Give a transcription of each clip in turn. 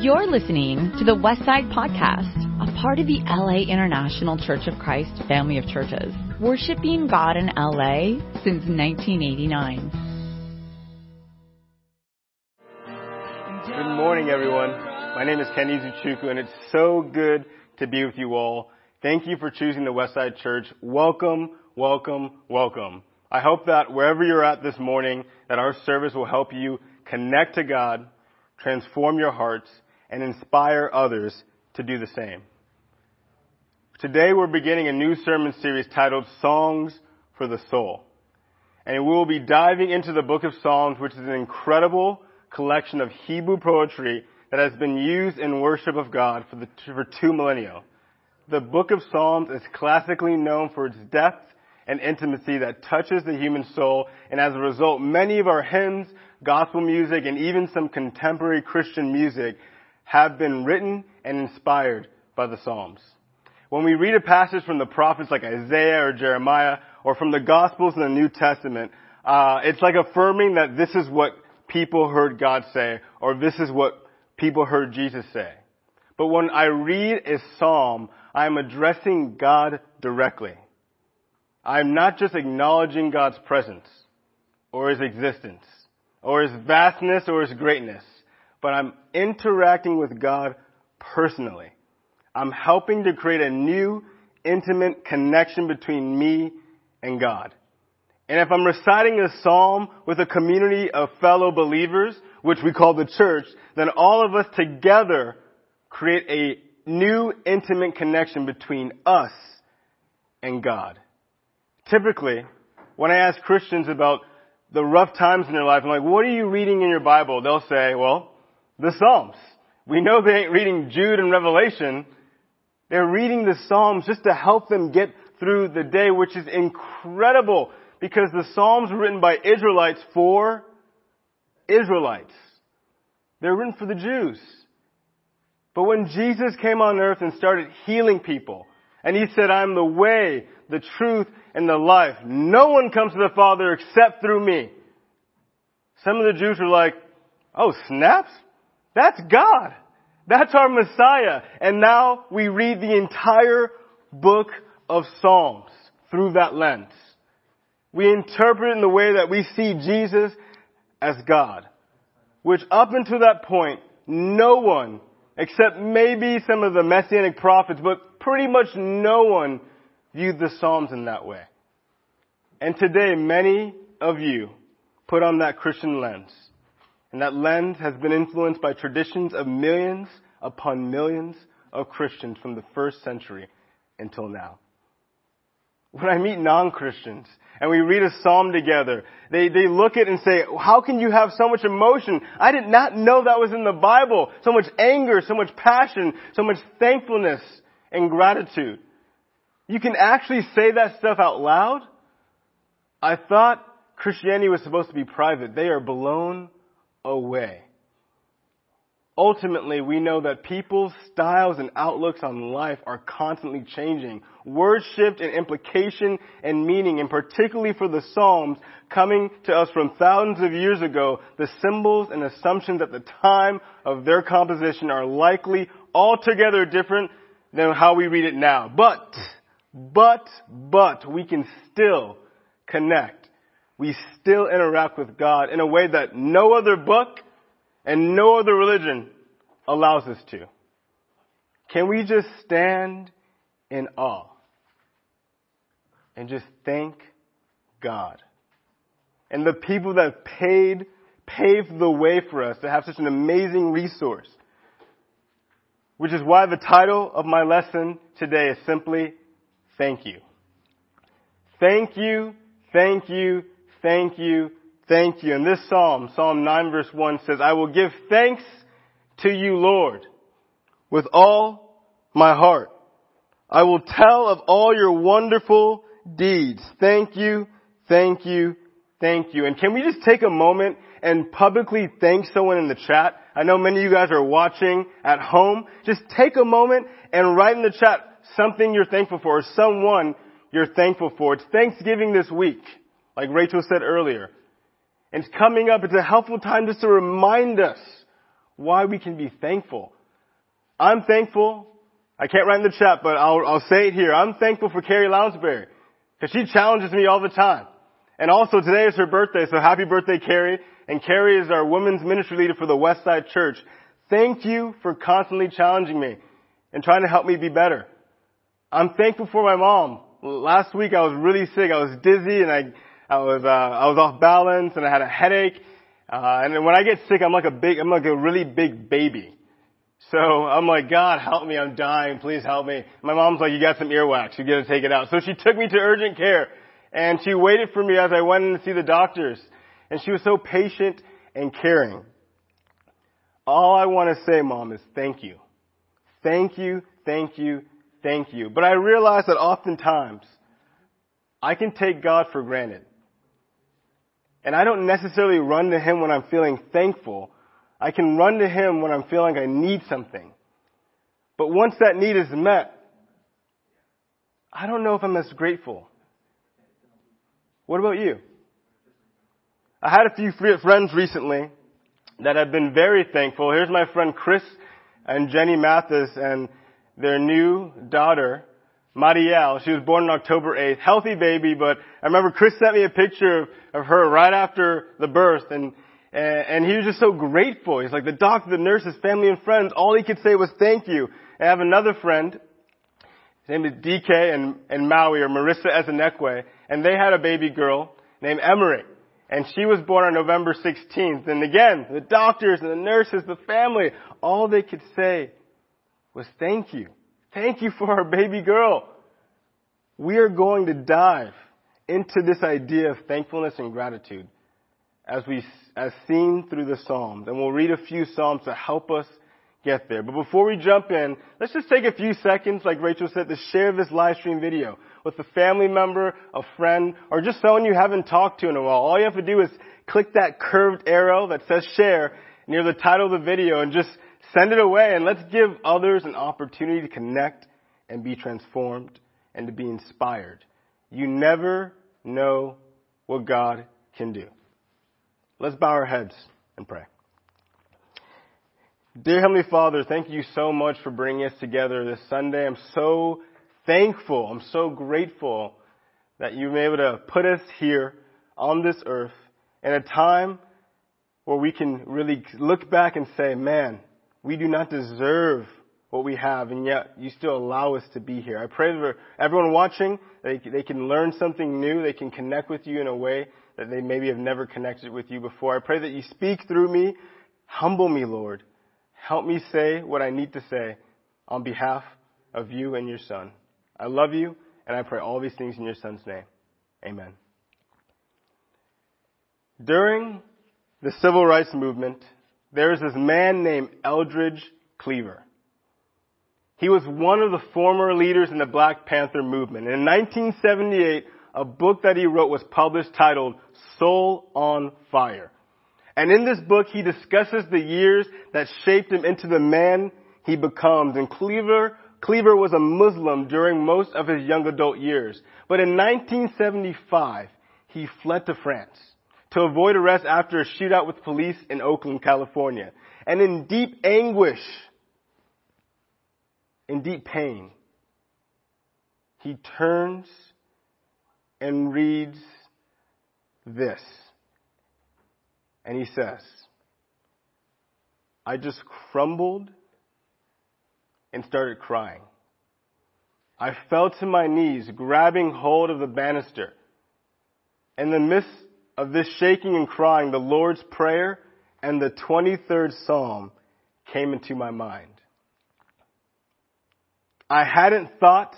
You're listening to the Westside Podcast, a part of the LA International Church of Christ family of churches, worshiping God in LA since 1989. Good morning, everyone. My name is Kene Izuchukwu, and it's so good to be with you all. Thank you for choosing the Westside Church. Welcome, welcome, welcome. I hope that wherever you're at this morning, that our service will help you connect to God, transform your hearts, and inspire others to do the same. Today we're beginning a new sermon series titled Songs for the Soul. And we will be diving into the Book of Psalms, which is an incredible collection of Hebrew poetry that has been used in worship of God for two millennia. The Book of Psalms is classically known for its depth and intimacy that touches the human soul, and as a result, many of our hymns, gospel music, and even some contemporary Christian music have been written and inspired by the Psalms. When we read a passage from the prophets like Isaiah or Jeremiah, or from the Gospels in the New Testament, it's like affirming that this is what people heard God say, or this is what people heard Jesus say. But when I read a psalm, I am addressing God directly. I'm not just acknowledging God's presence, or His existence, or His vastness, or His greatness, but I'm interacting with God personally. I'm helping to create a new, intimate connection between me and God. And if I'm reciting a psalm with a community of fellow believers, which we call the church, then all of us together create a new, intimate connection between us and God. Typically, when I ask Christians about the rough times in their life, I'm like, what are you reading in your Bible? They'll say, well, the Psalms. We know they ain't reading Jude and Revelation. They're reading the Psalms just to help them get through the day, which is incredible because the Psalms were written by Israelites for Israelites. They're written for the Jews. But when Jesus came on earth and started healing people, and He said, I am the way, the truth, and the life. No one comes to the Father except through me. Some of the Jews were like, oh, snaps? That's God. That's our Messiah. And now we read the entire book of Psalms through that lens. We interpret it in the way that we see Jesus as God, which up until that point, no one, except maybe some of the Messianic prophets, but pretty much no one viewed the Psalms in that way. And today, many of you put on that Christian lens. And that lens has been influenced by traditions of millions upon millions of Christians from the first century until now. When I meet non-Christians and we read a Psalm together, they look at it and say, how can you have so much emotion? I did not know that was in the Bible. So much anger, so much passion, so much thankfulness and gratitude. You can actually say that stuff out loud? I thought Christianity was supposed to be private. They are blown away. Ultimately, we know that people's styles and outlooks on life are constantly changing. Words shift in implication and meaning, and particularly for the Psalms, coming to us from thousands of years ago, the symbols and assumptions at the time of their composition are likely altogether different than how we read it now. But we can still connect. We still interact with God in a way that no other book and no other religion allows us to. Can we just stand in awe and just thank God and the people that paved the way for us to have such an amazing resource? Which is why the title of my lesson today is simply, Thank You. Thank you, thank you, thank you, thank you. And this psalm, Psalm 9 verse 1 says, I will give thanks to you, Lord, with all my heart. I will tell of all your wonderful deeds. Thank you, thank you, thank you. And can we just take a moment and publicly thank someone in the chat? I know many of you guys are watching at home. Just take a moment and write in the chat something you're thankful for or someone you're thankful for. It's Thanksgiving this week, like Rachel said earlier. And it's coming up. It's a helpful time just to remind us why we can be thankful. I'm thankful. I can't write in the chat, but I'll say it here. I'm thankful for Carrie Lounsbury because she challenges me all the time. And also today is her birthday, so happy birthday, Carrie. And Carrie is our women's ministry leader for the Westside Church. Thank you for constantly challenging me and trying to help me be better. I'm thankful for my mom. Last week I was really sick. I was dizzy and I was off balance and I had a headache. And when I get sick, I'm like a really big baby. So I'm like, God, help me. I'm dying. Please help me. My mom's like, you got some earwax. You got to take it out. So she took me to urgent care and she waited for me as I went in to see the doctors. And she was so patient and caring. All I want to say, Mom, is thank you. Thank you. Thank you. Thank you. But I realize that oftentimes I can take God for granted. And I don't necessarily run to him when I'm feeling thankful. I can run to him when I'm feeling like I need something. But once that need is met, I don't know if I'm as grateful. What about you? I had a few friends recently that have been very thankful. Here's my friend Chris and Jenny Mathis and their new daughter, Marielle. She was born on October 8th. Healthy baby, but I remember Chris sent me a picture of her right after the birth, and he was just so grateful. He's like, the doctor, the nurses, family, and friends, all he could say was thank you. And I have another friend, his name is D.K. and Maui, or Marissa Ezenekwe, and they had a baby girl named Emery, and she was born on November 16th. And again, the doctors and the nurses, the family, all they could say was thank you. Thank you for our baby girl. We are going to dive into this idea of thankfulness and gratitude as seen through the Psalms. And we'll read a few Psalms to help us get there. But before we jump in, let's just take a few seconds, like Rachel said, to share this live stream video with a family member, a friend, or just someone you haven't talked to in a while. All you have to do is click that curved arrow that says share near the title of the video and just send it away, and let's give others an opportunity to connect and be transformed and to be inspired. You never know what God can do. Let's bow our heads and pray. Dear Heavenly Father, thank you so much for bringing us together this Sunday. I'm so thankful. I'm so grateful that you've been able to put us here on this earth in a time where we can really look back and say, man, we do not deserve what we have, and yet you still allow us to be here. I pray for everyone watching, they can learn something new. They can connect with you in a way that they maybe have never connected with you before. I pray that you speak through me. Humble me, Lord. Help me say what I need to say on behalf of you and your Son. I love you, and I pray all these things in your Son's name. Amen. During the Civil Rights Movement, there is this man named Eldridge Cleaver. He was one of the former leaders in the Black Panther movement. And in 1978, a book that he wrote was published titled Soul on Fire. And in this book, he discusses the years that shaped him into the man he becomes. And Cleaver was a Muslim during most of his young adult years. But in 1975, he fled to France to avoid arrest after a shootout with police in Oakland, California. And in deep anguish, in deep pain, he turns and reads this. And he says, I just crumbled and started crying. I fell to my knees, grabbing hold of the banister. In the midst of this shaking and crying, the Lord's Prayer and the 23rd Psalm came into my mind. I hadn't thought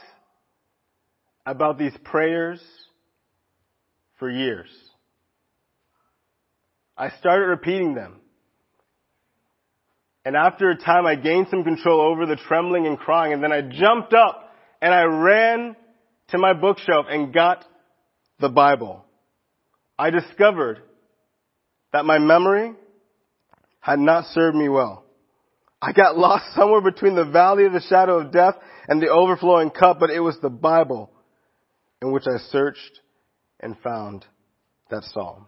about these prayers for years. I started repeating them. And after a time, I gained some control over the trembling and crying. And then I jumped up and I ran to my bookshelf and got the Bible. I discovered that my memory had not served me well. I got lost somewhere between the valley of the shadow of death and the overflowing cup, but it was the Bible in which I searched and found that psalm.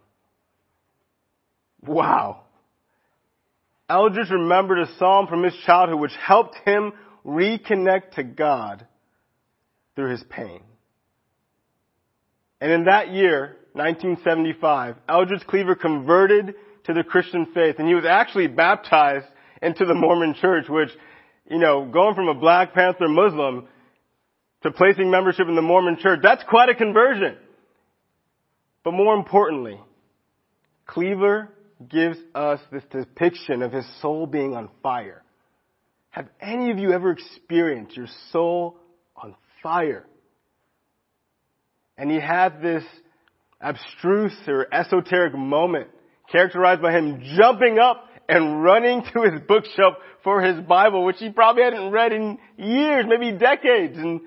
Wow. Eldridge remembered a psalm from his childhood which helped him reconnect to God through his pain. And in that year, 1975, Eldridge Cleaver converted to the Christian faith, and he was actually baptized into the Mormon church, which, you know, going from a Black Panther Muslim to placing membership in the Mormon church, that's quite a conversion. But more importantly, Cleaver gives us this depiction of his soul being on fire. Have any of you ever experienced your soul on fire? And he had this abstruse or esoteric moment characterized by him jumping up and running to his bookshelf for his Bible, which he probably hadn't read in years, maybe decades. And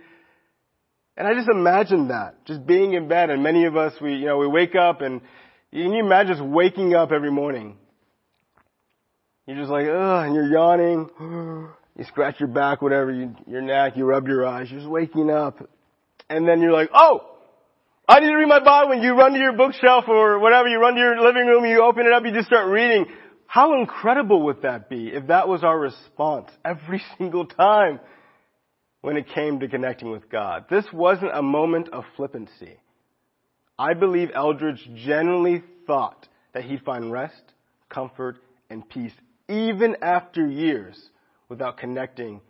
I just imagined that, just being in bed. And many of us, we wake up, and can you imagine just waking up every morning? You're just like, ugh, and you're yawning. You scratch your back, whatever, your neck, you rub your eyes. You're just waking up. And then you're like, oh, I need to read my Bible. And you run to your bookshelf or whatever. You run to your living room. You open it up. You just start reading. How incredible would that be if that was our response every single time when it came to connecting with God? This wasn't a moment of flippancy. I believe Eldridge genuinely thought that he'd find rest, comfort, and peace even after years without connecting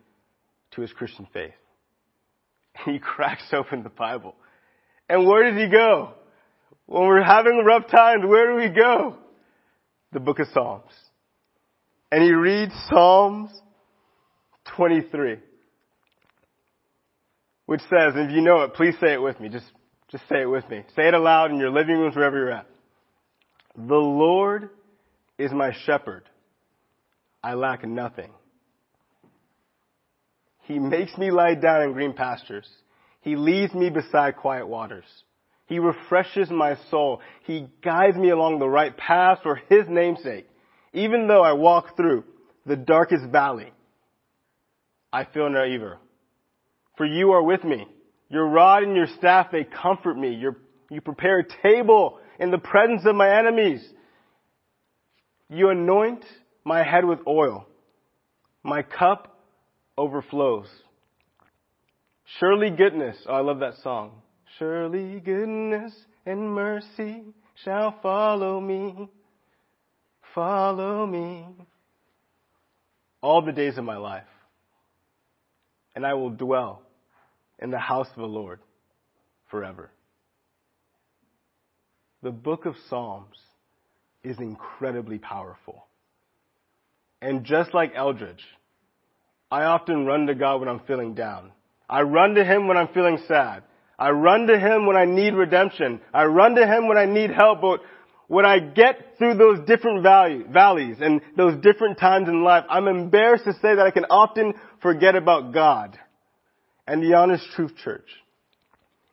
to his Christian faith. He cracks open the Bible. And where does he go? When we're having rough times, where do we go? The Book of Psalms. And he reads Psalms 23, which says, and if you know it, please say it with me. Just say it with me. Say it aloud in your living rooms, wherever you're at. The Lord is my shepherd. I lack nothing. He makes me lie down in green pastures. He leads me beside quiet waters. He refreshes my soul. He guides me along the right path for his namesake. Even though I walk through the darkest valley, I feel no evil. For you are with me. Your rod and your staff, they comfort me. You prepare a table in the presence of my enemies. You anoint my head with oil. My cup overflows. Surely goodness. Oh, I love that song. Surely goodness and mercy shall follow me. Follow me. All the days of my life. And I will dwell in the house of the Lord forever. The Book of Psalms is incredibly powerful. And just like Eldridge, I often run to God when I'm feeling down. I run to him when I'm feeling sad. I run to him when I need redemption. I run to him when I need help. But when I get through those different valleys and those different times in life, I'm embarrassed to say that I can often forget about God. And the honest truth, church,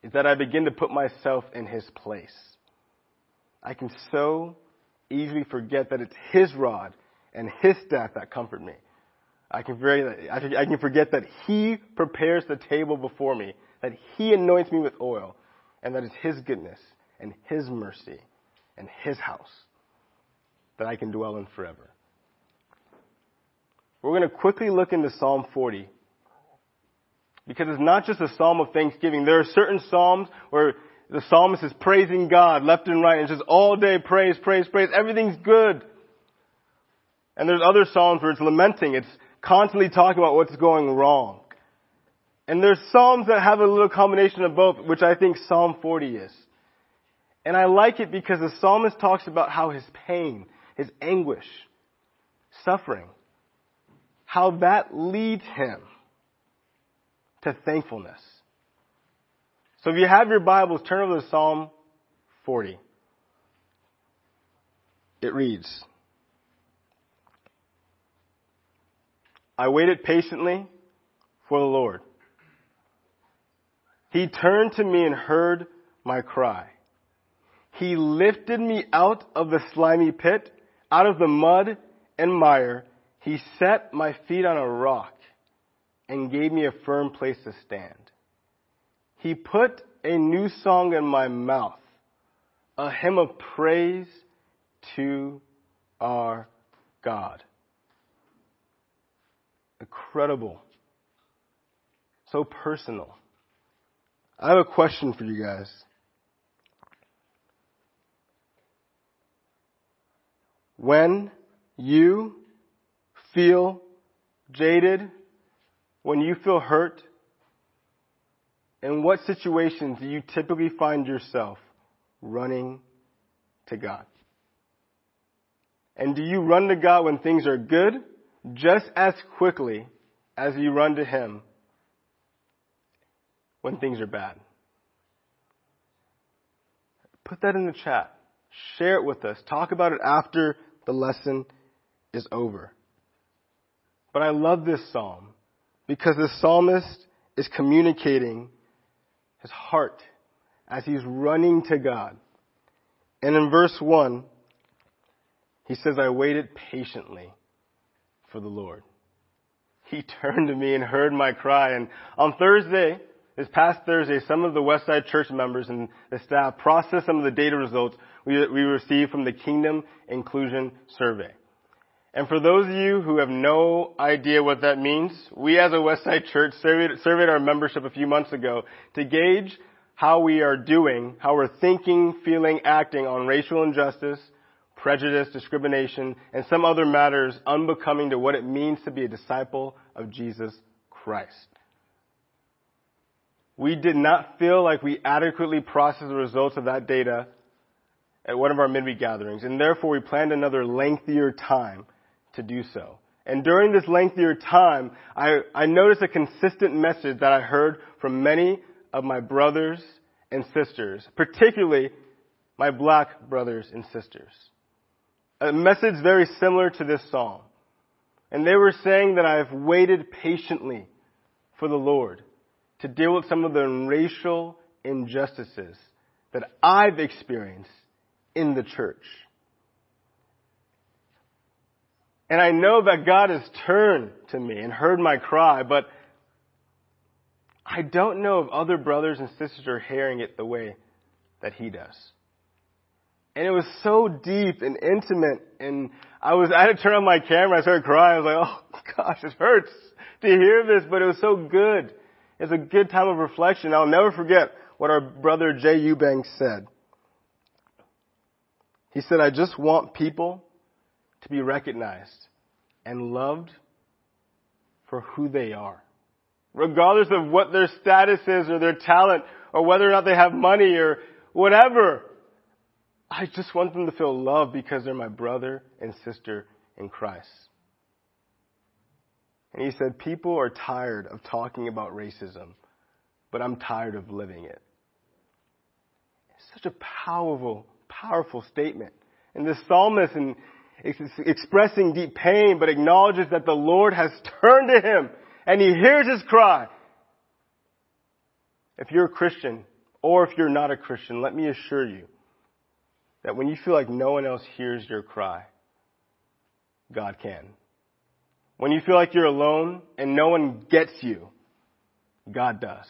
is that I begin to put myself in his place. I can so easily forget that it's his rod and his staff that comfort me. I can forget that he prepares the table before me, that he anoints me with oil, and that it's his goodness and his mercy and his house that I can dwell in forever. We're going to quickly look into Psalm 40, because it's not just a psalm of thanksgiving. There are certain psalms where the psalmist is praising God left and right. And it's just all day praise, praise, praise. Everything's good. And there's other psalms where it's lamenting. It's constantly talking about what's going wrong. And there's psalms that have a little combination of both, which I think Psalm 40 is. And I like it because the psalmist talks about how his pain, his anguish, suffering, how that leads him to thankfulness. So if you have your Bibles, turn over to Psalm 40. It reads, I waited patiently for the Lord. He turned to me and heard my cry. He lifted me out of the slimy pit, out of the mud and mire. He set my feet on a rock and gave me a firm place to stand. He put a new song in my mouth, a hymn of praise to our God. incredible, so personal. I have a question for you guys. When you feel jaded, when you feel hurt, in what situations do you typically find yourself running to God? And do you run to God when things are good just as quickly as you run to Him when things are bad? Put that in the chat. Share it with us. Talk about it after the lesson is over. But I love this psalm because the psalmist is communicating his heart as he's running to God. And in verse 1, he says, I waited patiently for the Lord. He turned to me and heard my cry. And on Thursday, this past Thursday, some of the Westside Church members and the staff processed some of the data results we received from the Kingdom Inclusion Survey. And for those of you who have no idea what that means, we as a Westside Church surveyed our membership a few months ago to gauge how we are doing, how we're thinking, feeling, acting on racial injustice, prejudice, discrimination, and some other matters unbecoming to what it means to be a disciple of Jesus Christ. We did not feel like we adequately processed the results of that data at one of our midweek gatherings, and therefore we planned another lengthier time to do so. And during this lengthier time, I noticed a consistent message that I heard from many of my brothers and sisters, particularly my black brothers and sisters. A message very similar to this psalm. And they were saying that I've waited patiently for the Lord to deal with some of the racial injustices that I've experienced in the church. And I know that God has turned to me and heard my cry, but I don't know if other brothers and sisters are hearing it the way that He does. And it was so deep and intimate, and I had to turn on my camera. I started crying. I was like, oh gosh, it hurts to hear this, but it was so good. It's a good time of reflection. I'll never forget what our brother Jay Eubanks said. He said, I just want people to be recognized and loved for who they are, regardless of what their status is or their talent or whether or not they have money or whatever. I just want them to feel loved because they're my brother and sister in Christ. And he said, people are tired of talking about racism, but I'm tired of living it. It's such a powerful statement. And the psalmist is expressing deep pain, but acknowledges that the Lord has turned to him and he hears his cry. If you're a Christian or if you're not a Christian, let me assure you that when you feel like no one else hears your cry, God can. When you feel like you're alone and no one gets you, God does.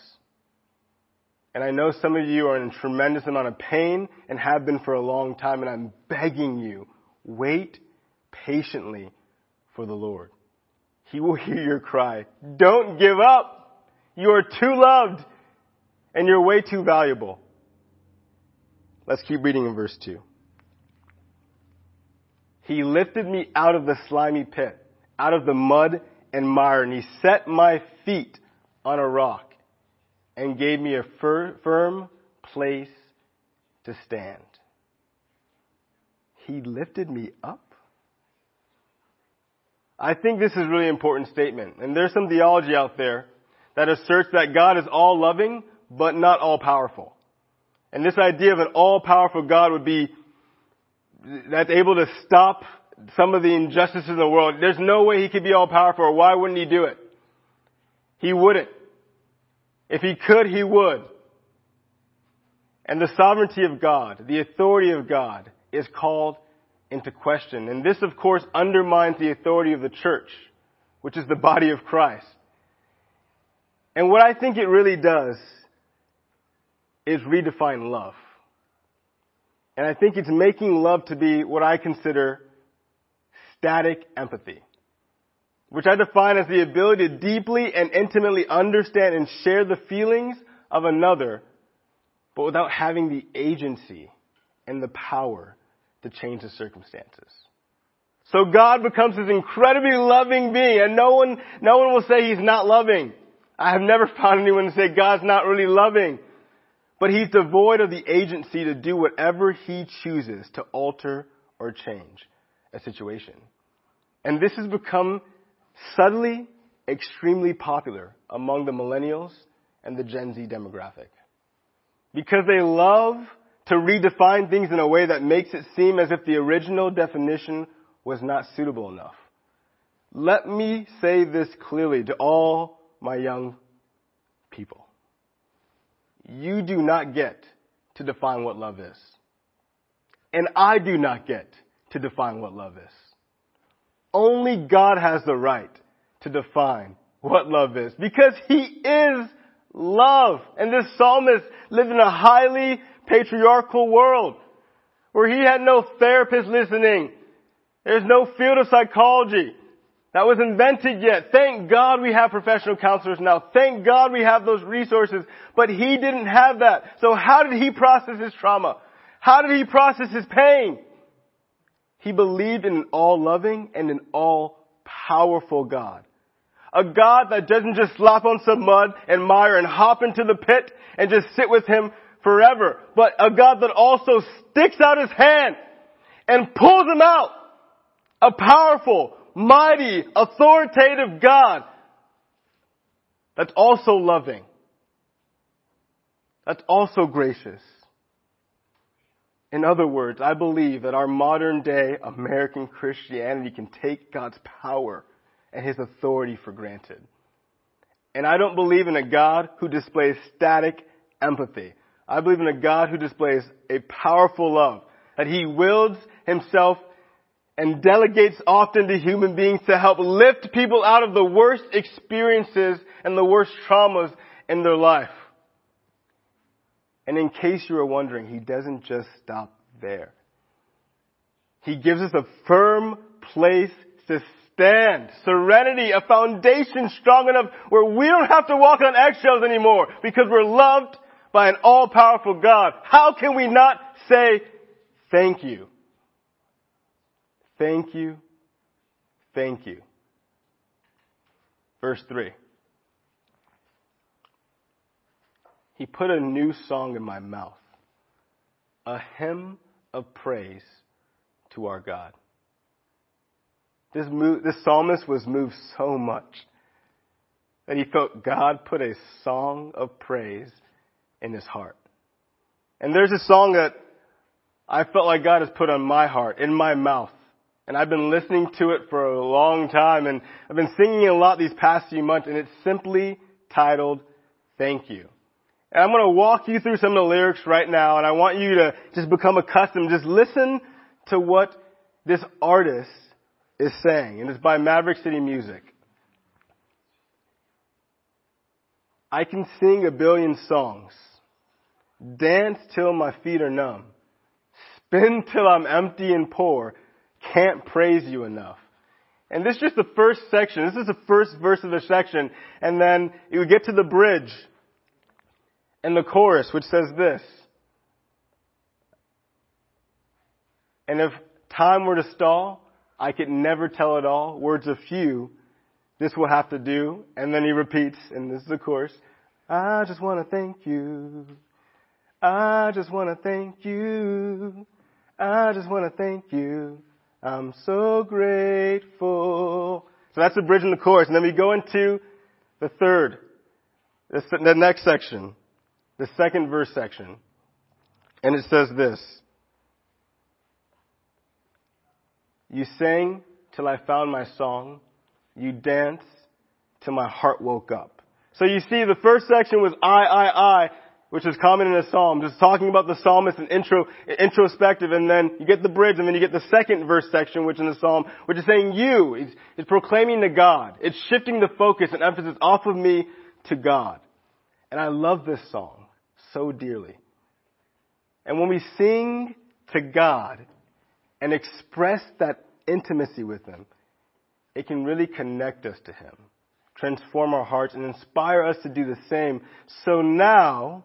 And I know some of you are in a tremendous amount of pain and have been for a long time, and I'm begging you, wait patiently for the Lord. He will hear your cry. Don't give up. You are too loved and you're way too valuable. Let's keep reading in verse 2. He lifted me out of the slimy pit, out of the mud and mire, and he set my feet on a rock and gave me a firm place to stand. He lifted me up? I think this is a really important statement. And there's some theology out there that asserts that God is all-loving but not all-powerful. And this idea of an all-powerful God would be that's able to stop some of the injustices in the world. There's no way he could be all-powerful, or why wouldn't he do it? He wouldn't. If he could, he would. And the sovereignty of God, the authority of God, is called into question. And this, of course, undermines the authority of the church, which is the body of Christ. And what I think it really does is redefine love. And I think it's making love to be what I consider static empathy. which I define as the ability to deeply and intimately understand and share the feelings of another, but without having the agency and the power to change the circumstances. So God becomes this incredibly loving being, and no one will say he's not loving. I have never found anyone to say God's not really loving, but he's devoid of the agency to do whatever he chooses to alter or change a situation. And this has become suddenly extremely popular among the millennials and the Gen Z demographic, because they love to redefine things in a way that makes it seem as if the original definition was not suitable enough. Let me say this clearly to all my young people. You do not get to define what love is. And I do not get to define what love is. Only God has the right to define what love is, because he is love. And this psalmist lived in a highly patriarchal world where he had no therapist listening. There's no field of psychology that was invented yet. Thank God we have professional counselors now. Thank God we have those resources. But he didn't have that. So how did he process his trauma? How did he process his pain? He believed in an all-loving and an all-powerful God. A God that doesn't just slap on some mud and mire and hop into the pit and just sit with him forever, but a God that also sticks out his hand and pulls him out. A powerful, mighty, authoritative God that's also loving, that's also gracious. In other words, I believe that our modern day American Christianity can take God's power and his authority for granted. And I don't believe in a God who displays static empathy. I believe in a God who displays a powerful love, that he wields himself and delegates often to human beings to help lift people out of the worst experiences and the worst traumas in their life. And in case you were wondering, he doesn't just stop there. He gives us a firm place to stand, serenity, a foundation strong enough where we don't have to walk on eggshells anymore because we're loved by an all-powerful God. How can we not say thank you? Thank you. Thank you. Verse 3. He put a new song in my mouth, a hymn of praise to our God. This psalmist was moved so much that he felt God put a song of praise in his heart. And there's a song that I felt like God has put on my heart, in my mouth. And I've been listening to it for a long time, and I've been singing it a lot these past few months, and it's simply titled, Thank You. And I'm going to walk you through some of the lyrics right now, and I want you to just become accustomed. Just listen to what this artist is saying. And it's by Maverick City Music. I can sing a billion songs, dance till my feet are numb, spin till I'm empty and poor, can't praise you enough. And this is just the first section. This is the first verse of the section. And then you get to the bridge and the chorus, which says this. And if time were to stall, I could never tell it all. Words are few. This will have to do. And then he repeats, and this is the chorus. I just want to thank you. I just want to thank you. I just want to thank you. I'm so grateful. So that's the bridge and the chorus. And then we go into the next section, the second verse section. And it says this. You sang till I found my song. You danced till my heart woke up. So you see, the first section was I, which is common in a psalm, just talking about the psalmist and introspective, and then you get the bridge, and then you get the second verse section, which in the psalm, which is saying you. It's proclaiming to God. It's shifting the focus and emphasis off of me to God. And I love this song so dearly. And when we sing to God and express that intimacy with him, it can really connect us to him, transform our hearts, and inspire us to do the same. So now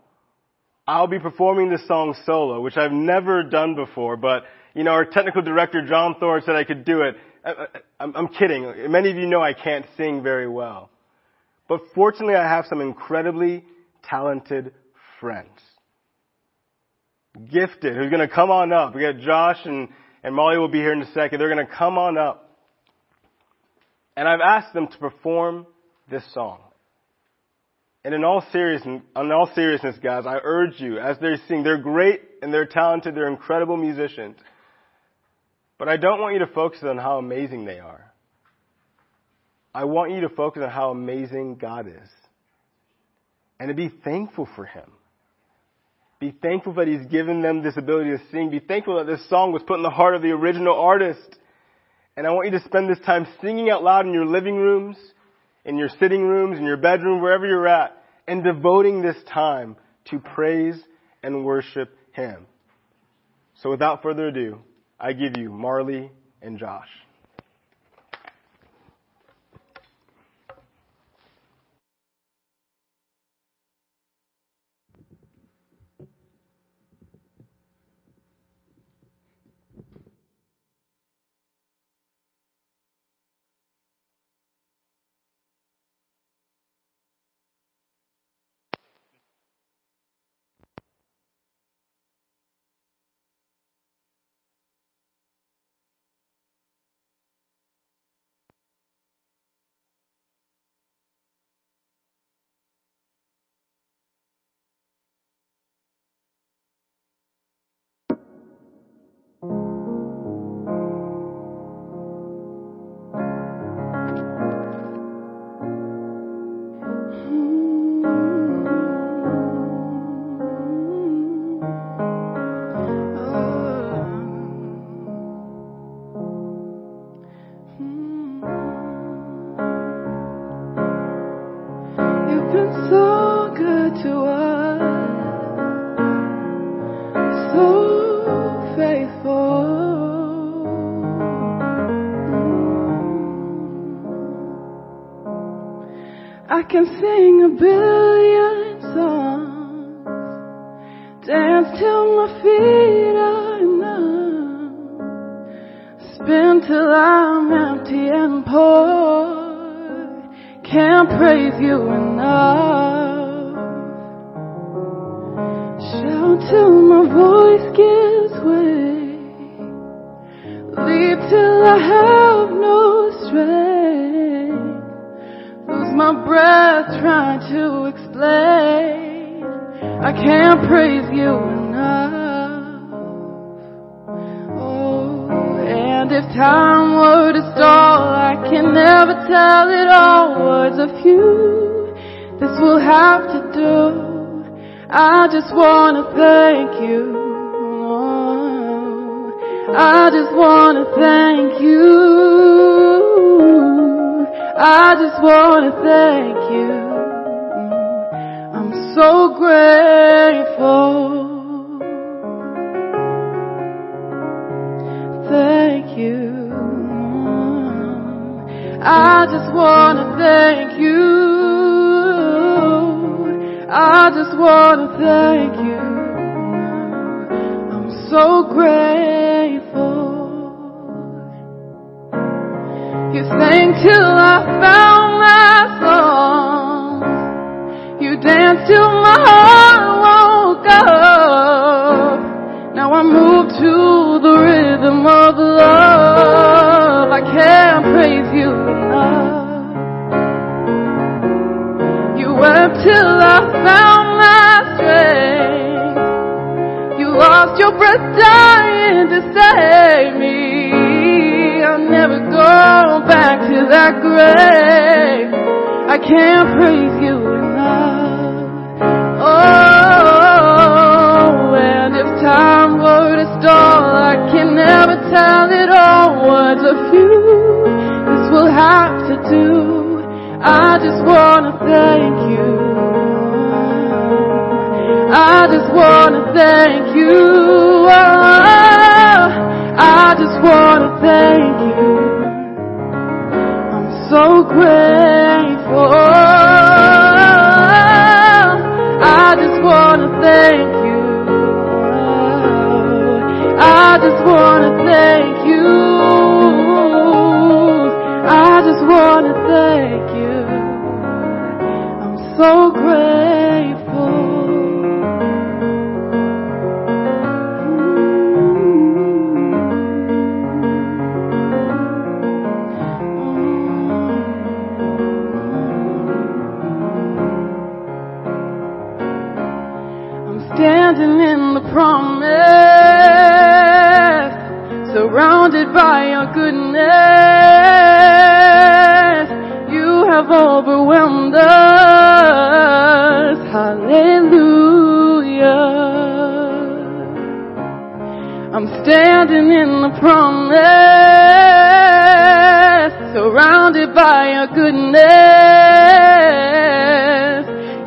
I'll be performing this song solo, which I've never done before, but our technical director, John Thorne, said I could do it. I'm kidding. Many of you know I can't sing very well. But fortunately, I have some incredibly talented friends. Gifted, who's going to come on up. We got Josh and Molly will be here in a second. They're going to come on up. And I've asked them to perform this song. And in all seriousness, guys, I urge you, as they sing, they're great and they're talented, they're incredible musicians. But I don't want you to focus on how amazing they are. I want you to focus on how amazing God is. And to be thankful for him. Be thankful that he's given them this ability to sing. Be thankful that this song was put in the heart of the original artist. And I want you to spend this time singing out loud in your living rooms, in your sitting rooms, in your bedroom, wherever you're at, and devoting this time to praise and worship him. So without further ado, I give you Marley and Josh. I can sing a billion songs, dance till my feet are numb, spin till I'm empty and poor, can't praise you enough, shout till my voice gives way, leap till I have no strength. My breath trying to explain I can't praise you enough. Oh, and if time were to stall, I can never tell it all. Words of few, this will have to do. I just wanna thank you. Oh, I just wanna thank you. I just want to thank you. I'm so grateful. Thank you. I just want to thank you. I just want to thank you. I'm so grateful. You sang till I found my songs. You danced till my heart woke up. Now I move to the rhythm of love. I can't praise you enough. You wept till I found my strength. You lost your breath dying to save me. I'll never go back to that grave. I can't praise you enough. Oh, and if time were to stall, I can never tell it all. Words of few, this will have to do. I just wanna thank you. I just wanna thank you. Oh, I just wanna thank you. so grateful. I just wanna thank you. I just wanna thank you. I just wanna thank you. I'm so surrounded by your goodness, you have overwhelmed us. Hallelujah. I'm standing in the promise, surrounded by your goodness,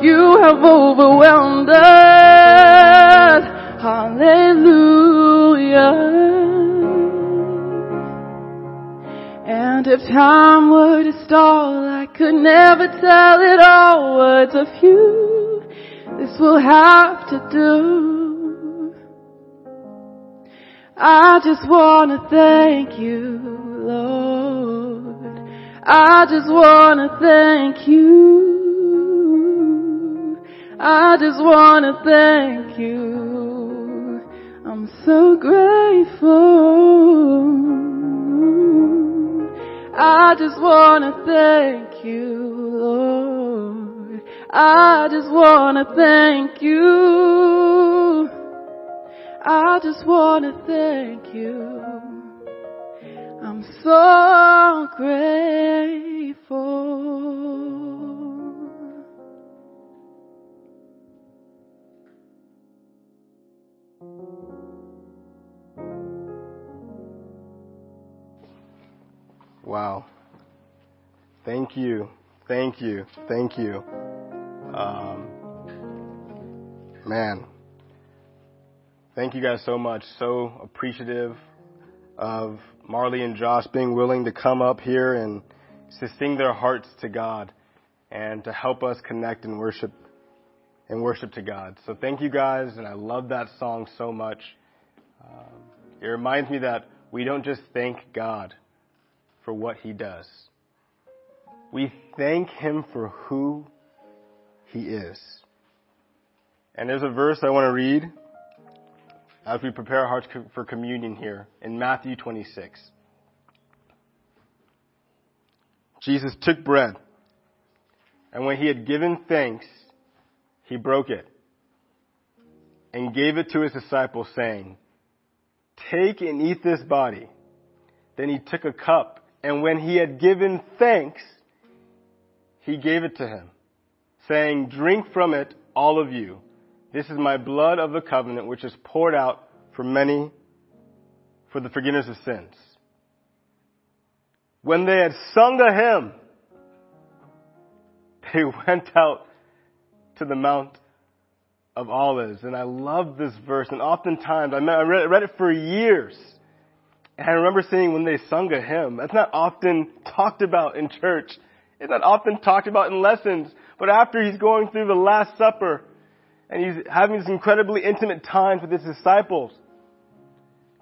you have overwhelmed us. Hallelujah. And if time were to stall, I could never tell it all. Words of you, this will have to do. I just wanna thank you, Lord. I just wanna thank you. I just wanna thank you. I'm so grateful. I just wanna thank you, Lord. I just wanna thank you. I just wanna thank you. I'm so grateful. Wow. Thank you. Thank you. Thank you. Man. Thank you guys so much. So appreciative of Marley and Josh being willing to come up here and to sing their hearts to God and to help us connect and worship to God. So thank you guys. And I love that song so much. It reminds me that we don't just thank God for what he does. We thank him for who he is. And there's a verse I want to read as we prepare our hearts for communion here in Matthew 26. Jesus took bread, and when he had given thanks, he broke it and gave it to his disciples, saying, "Take and eat this body." Then he took a cup, and when he had given thanks, he gave it to him, saying, "Drink from it, all of you. This is my blood of the covenant, which is poured out for many for the forgiveness of sins." When they had sung a hymn, they went out to the Mount of Olives. And I love this verse. And oftentimes, I read it for years. And I remember seeing when they sung a hymn. That's not often talked about in church. It's not often talked about in lessons. But after he's going through the Last Supper and he's having this incredibly intimate time with his disciples,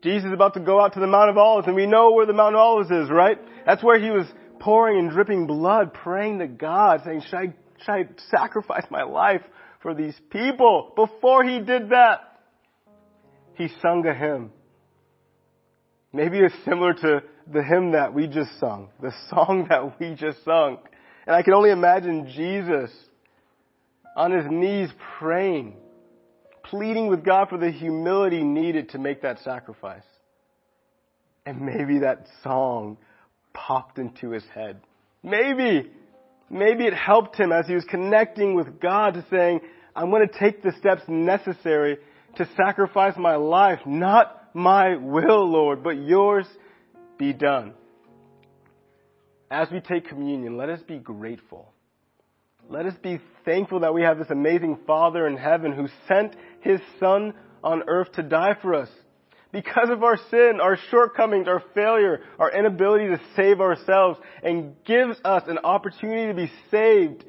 Jesus is about to go out to the Mount of Olives, and we know where the Mount of Olives is, right? That's where he was pouring and dripping blood, praying to God, saying, should I sacrifice my life for these people? Before he did that, he sung a hymn. Maybe it's similar to the hymn that we just sung, the song that we just sung. And I can only imagine Jesus on his knees praying, pleading with God for the humility needed to make that sacrifice. And maybe that song popped into his head. Maybe it helped him as he was connecting with God to saying, I'm going to take the steps necessary to sacrifice my life, not my will, Lord, but yours be done. As we take communion, let us be grateful. Let us be thankful that we have this amazing Father in heaven who sent his Son on earth to die for us. because of our sin, our shortcomings, our failure, our inability to save ourselves, and gives us an opportunity to be saved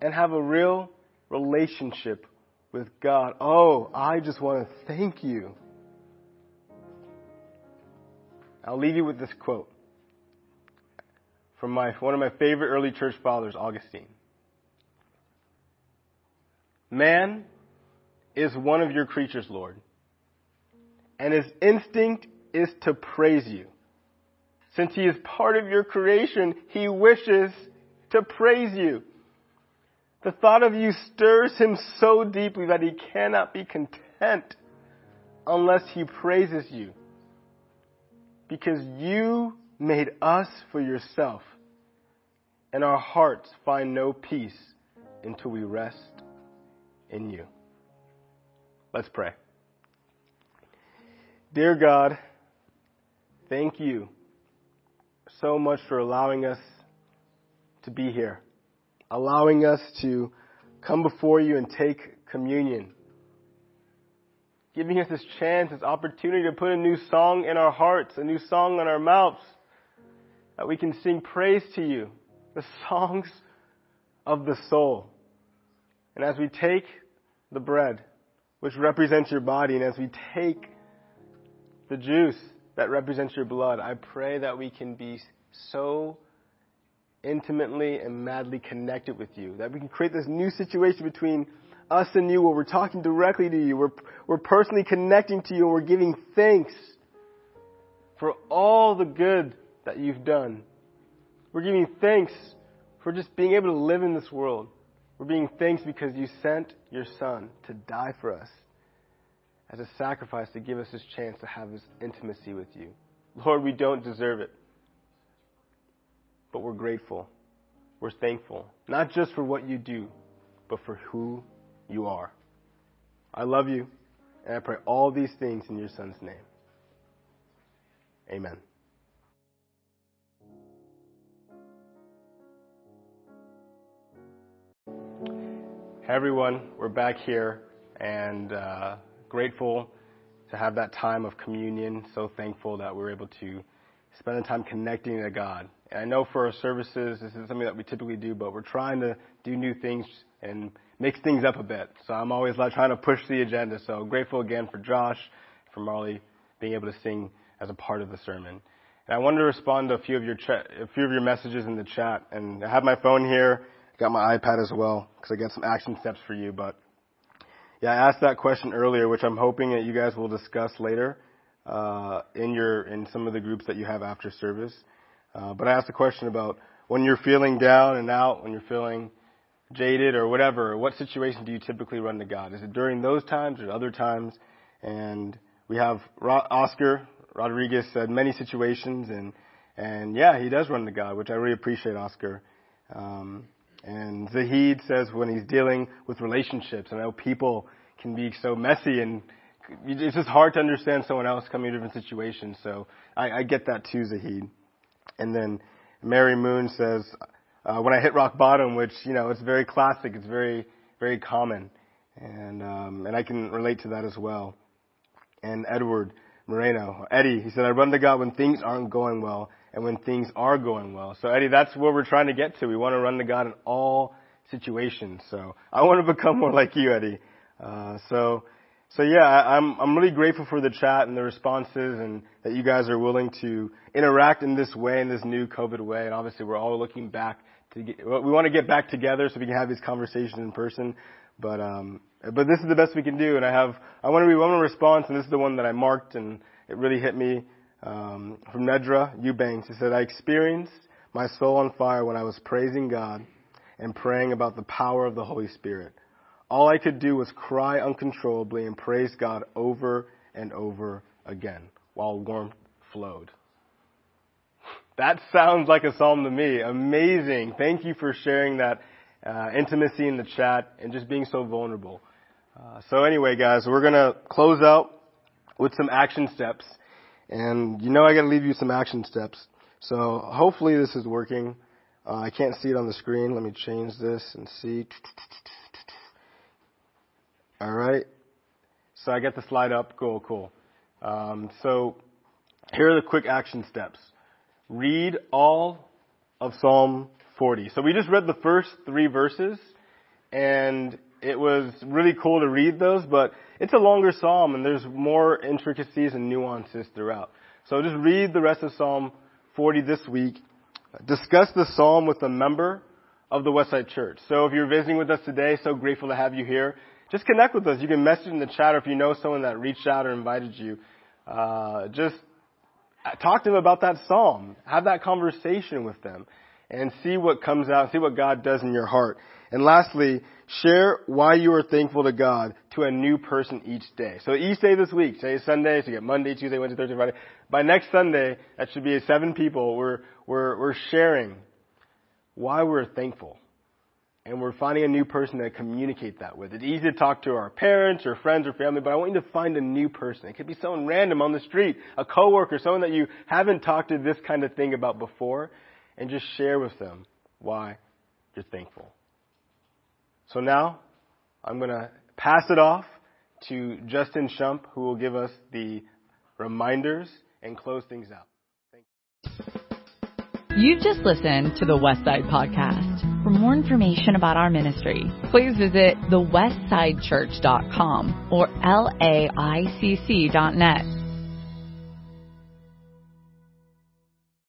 and have a real relationship with God. Oh, I just want to thank you. I'll leave you with this quote from one of my favorite early church fathers, Augustine. Man is one of your creatures, Lord, and his instinct is to praise you. Since he is part of your creation, he wishes to praise you. The thought of you stirs him so deeply that he cannot be content unless he praises you. Because you made us for yourself, and our hearts find no peace until we rest in you. Let's pray. Dear God, thank you so much for allowing us to be here, allowing us to come before you and take communion, giving us this chance, this opportunity to put a new song in our hearts, a new song on our mouths, that we can sing praise to you, the songs of the soul. And as we take the bread, which represents your body, and as we take the juice that represents your blood, I pray that we can be so intimately and madly connected with you, that we can create this new situation between us and you where we're talking directly to you, we're personally connecting to you, and we're giving thanks for all the good that you've done. We're giving thanks for just being able to live in this world. We're being thankful because you sent your son to die for us as a sacrifice to give us this chance to have this intimacy with you. Lord, we don't deserve it, but we're grateful. We're thankful, not just for what you do, but for who you are. I love you, and I pray all these things in your son's name. Amen. Everyone, we're back here and grateful to have that time of communion. So thankful that we're able to spend the time connecting to God. And I know for our services, this is something that we typically do, but we're trying to do new things and mix things up a bit. So I'm always trying to push the agenda. So grateful again for Josh, for Marley being able to sing as a part of the sermon. And I wanted to respond to a few of your messages in the chat. And I have my phone here. Got my iPad as well, because I got some action steps for you. But yeah, I asked that question earlier, which I'm hoping that you guys will discuss later in some of the groups that you have after service. But I asked the question about when you're feeling down and out, when you're feeling jaded or whatever, what situation do you typically run to God? Is it during those times or other times? And we have Oscar Rodriguez said many situations, and yeah, he does run to God, which I really appreciate, Oscar. And Zahid says when he's dealing with relationships, and I know people can be so messy, and it's just hard to understand someone else coming to different situations. So I get that too, Zahid. And then Mary Moon says, when I hit rock bottom, which, you know, it's very classic, it's very, very common. And I can relate to that as well. And Edward Moreno, Eddie, he said, I run to God when things aren't going well and when things are going well. So, Eddie, that's where we're trying to get to. We want to run to God in all situations. So I want to become more like you, Eddie. Yeah, I'm really grateful for the chat and the responses, and that you guys are willing to interact in this way, in this new COVID way. And obviously we're all looking back we want to get back together so we can have these conversations in person. But this is the best we can do. And I want a response, and this is the one that I marked, and it really hit me. From Nedra Eubanks, he said, I experienced my soul on fire when I was praising God and praying about the power of the Holy Spirit. All I could do was cry uncontrollably and praise God over and over again while warmth flowed. That sounds like a psalm to me. Amazing. Thank you for sharing that intimacy in the chat and just being so vulnerable. So anyway, guys, we're going to close out with some action steps. And you know I got to leave you some action steps. So hopefully this is working. I can't see it on the screen. Let me change this and see. All right. So I got the slide up. Cool. So here are the quick action steps. Read all of Psalm 40. So we just read the first three verses, and it was really cool to read those, but it's a longer psalm, and there's more intricacies and nuances throughout. So just read the rest of Psalm 40 this week. Discuss the psalm with a member of the Westside Church. So if you're visiting with us today, so grateful to have you here. Just connect with us. You can message in the chat, or if you know someone that reached out or invited you, just talk to them about that psalm. Have that conversation with them and see what comes out, see what God does in your heart. And lastly, share why you are thankful to God to a new person each day. So each day this week, today is Sunday, so you get Monday, Tuesday, Wednesday, Thursday, Friday. By next Sunday, that should be 7 people. We're sharing why we're thankful. And we're finding a new person to communicate that with. It's easy to talk to our parents or friends or family, but I want you to find a new person. It could be someone random on the street, a coworker, someone that you haven't talked to this kind of thing about before, and just share with them why you're thankful. So now I'm going to pass it off to Justin Shump, who will give us the reminders and close things out. Thank you. You've just listened to the Westside Podcast. For more information about our ministry, please visit thewestsidechurch.com or laicc.net.